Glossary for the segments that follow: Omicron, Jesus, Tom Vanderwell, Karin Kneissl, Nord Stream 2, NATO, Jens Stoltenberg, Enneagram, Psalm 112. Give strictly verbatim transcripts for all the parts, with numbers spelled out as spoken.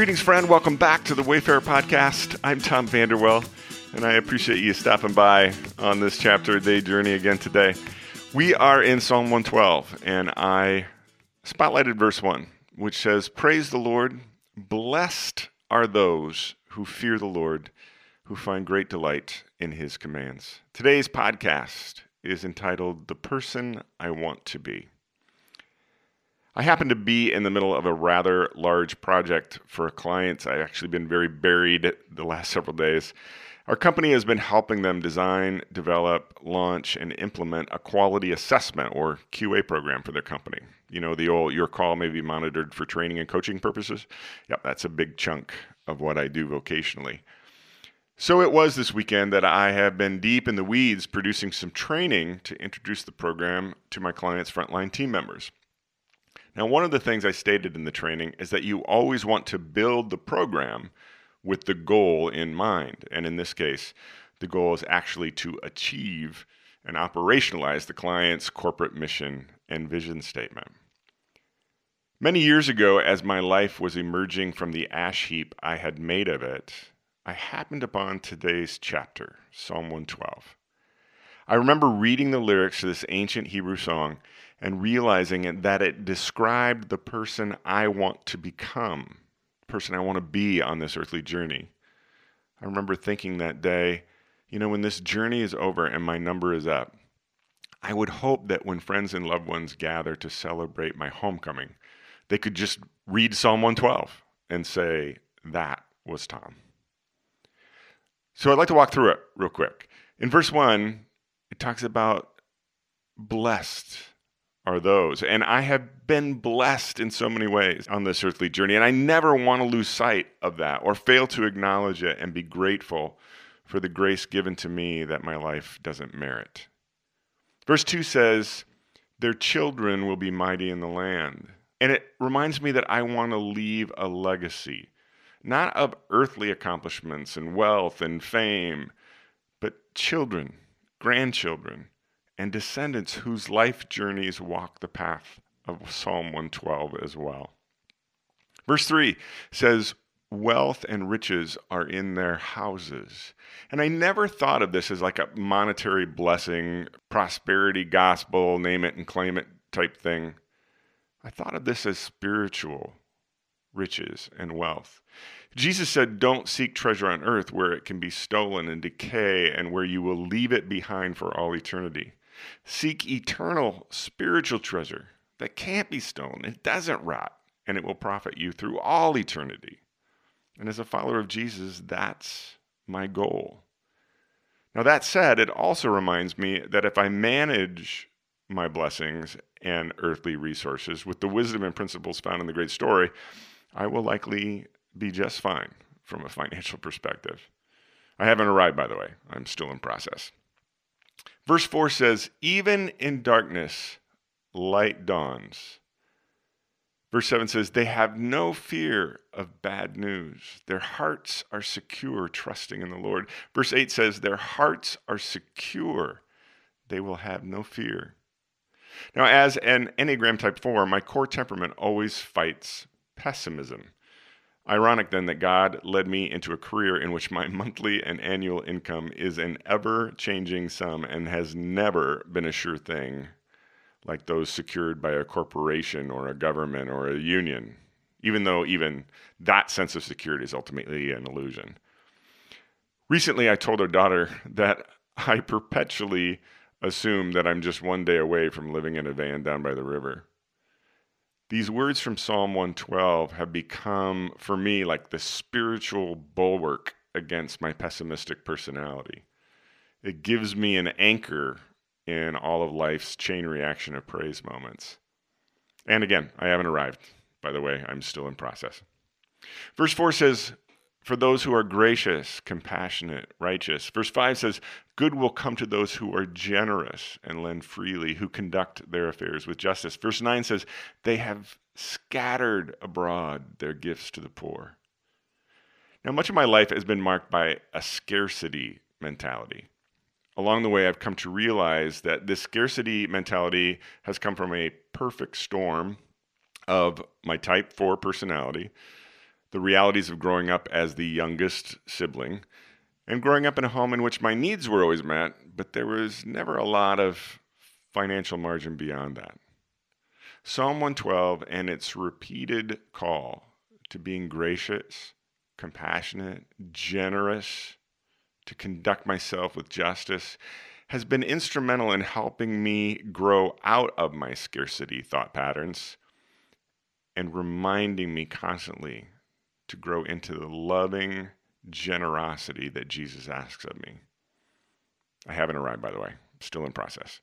Greetings, friend. Welcome back to the Wayfarer Podcast. I'm Tom Vanderwell, and I appreciate you stopping by on this chapter day journey again today. We are in Psalm one twelve, and I spotlighted verse one, which says, "Praise the Lord. Blessed are those who fear the Lord, who find great delight in his commands." Today's podcast is entitled, "The Person I Want to Be." I happen to be in the middle of a rather large project for a client. I've actually been very buried the last several days. Our company has been helping them design, develop, launch, and implement a quality assessment or Q A program for their company. You know, the old, your call may be monitored for training and coaching purposes. Yep, that's a big chunk of what I do vocationally. So it was this weekend that I have been deep in the weeds producing some training to introduce the program to my clients' frontline team members. Now, one of the things I stated in the training is that you always want to build the program with the goal in mind. And in this case, the goal is actually to achieve and operationalize the client's corporate mission and vision statement. Many years ago, as my life was emerging from the ash heap I had made of it, I happened upon today's chapter, Psalm one twelve. I remember reading the lyrics to this ancient Hebrew song and realizing that it described the person I want to become, the person I want to be on this earthly journey. I remember thinking that day, you know, when this journey is over and my number is up, I would hope that when friends and loved ones gather to celebrate my homecoming, they could just read Psalm one twelve and say, "That was Tom." So I'd like to walk through it real quick. In verse one, it talks about blessed are those. And I have been blessed in so many ways on this earthly journey, and I never want to lose sight of that or fail to acknowledge it and be grateful for the grace given to me that my life doesn't merit. Verse two says, "Their children will be mighty in the land." And it reminds me that I want to leave a legacy, not of earthly accomplishments and wealth and fame, but children, grandchildren, and descendants whose life journeys walk the path of Psalm one twelve as well. Verse three says, "Wealth and riches are in their houses." And I never thought of this as like a monetary blessing, prosperity gospel, name it and claim it type thing. I thought of this as spiritual riches and wealth. Jesus said, "Don't seek treasure on earth where it can be stolen and decay and where you will leave it behind for all eternity. Seek eternal spiritual treasure that can't be stolen. It doesn't rot, and it will profit you through all eternity." And as a follower of Jesus, that's my goal. Now, that said, it also reminds me that if I manage my blessings and earthly resources with the wisdom and principles found in the great story, I will likely be just fine from a financial perspective. I haven't arrived, by the way. I'm still in process. Verse four says, "Even in darkness, light dawns." Verse seven says, "They have no fear of bad news. Their hearts are secure, trusting in the Lord." Verse eight says, "Their hearts are secure. They will have no fear." Now, as an Enneagram type four, my core temperament always fights pessimism. Ironic then that God led me into a career in which my monthly and annual income is an ever-changing sum and has never been a sure thing like those secured by a corporation or a government or a union, even though even that sense of security is ultimately an illusion. Recently, I told our daughter that I perpetually assume that I'm just one day away from living in a van down by the river. These words from Psalm one twelve have become, for me, like the spiritual bulwark against my pessimistic personality. It gives me an anchor in all of life's chain reaction of praise moments. And again, I haven't arrived. By the way, I'm still in process. Verse four says, "For those who are gracious, compassionate, righteous." Verse five says, "Good will come to those who are generous and lend freely, who conduct their affairs with justice." Verse nine says, "They have scattered abroad their gifts to the poor." Now, much of my life has been marked by a scarcity mentality. Along the way, I've come to realize that this scarcity mentality has come from a perfect storm of my type four personality, the realities of growing up as the youngest sibling, and growing up in a home in which my needs were always met, but there was never a lot of financial margin beyond that. Psalm one twelve and its repeated call to being gracious, compassionate, generous, to conduct myself with justice, has been instrumental in helping me grow out of my scarcity thought patterns and reminding me constantly to grow into the loving generosity that Jesus asks of me. I haven't arrived, by the way. Still in process.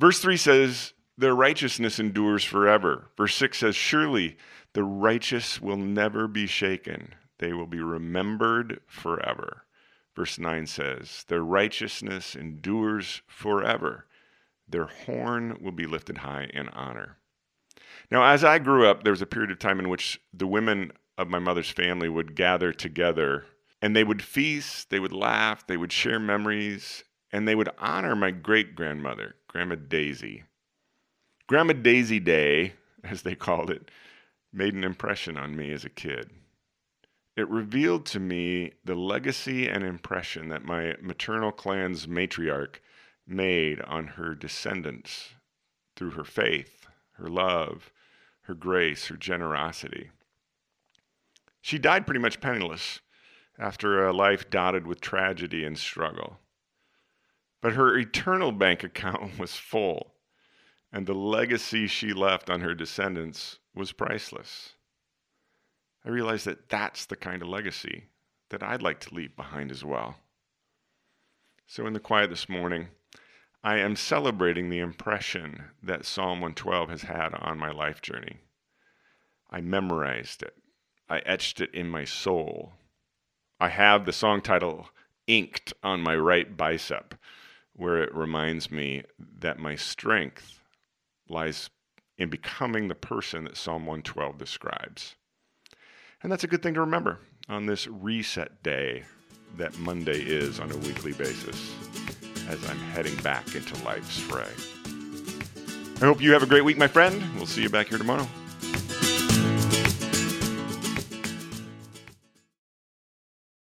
Verse three says, their righteousness endures forever. Verse six says, surely the righteous will never be shaken. They will be remembered forever. Verse nine says, their righteousness endures forever. Their horn will be lifted high in honor. Now, as I grew up, there was a period of time in which the women of my mother's family would gather together, and they would feast, they would laugh, they would share memories, and they would honor my great-grandmother, Grandma Daisy. Grandma Daisy Day, as they called it, made an impression on me as a kid. It revealed to me the legacy and impression that my maternal clan's matriarch made on her descendants through her faith, her love, her grace, her generosity. She died pretty much penniless after a life dotted with tragedy and struggle. But her eternal bank account was full, and the legacy she left on her descendants was priceless. I realized that that's the kind of legacy that I'd like to leave behind as well. So in the quiet this morning, I am celebrating the impression that Psalm one twelve has had on my life journey. I memorized it. I etched it in my soul. I have the song title inked on my right bicep, where it reminds me that my strength lies in becoming the person that Psalm one twelve describes. And that's a good thing to remember on this reset day that Monday is on a weekly basis as I'm heading back into life's fray. I hope you have a great week, my friend. We'll see you back here tomorrow.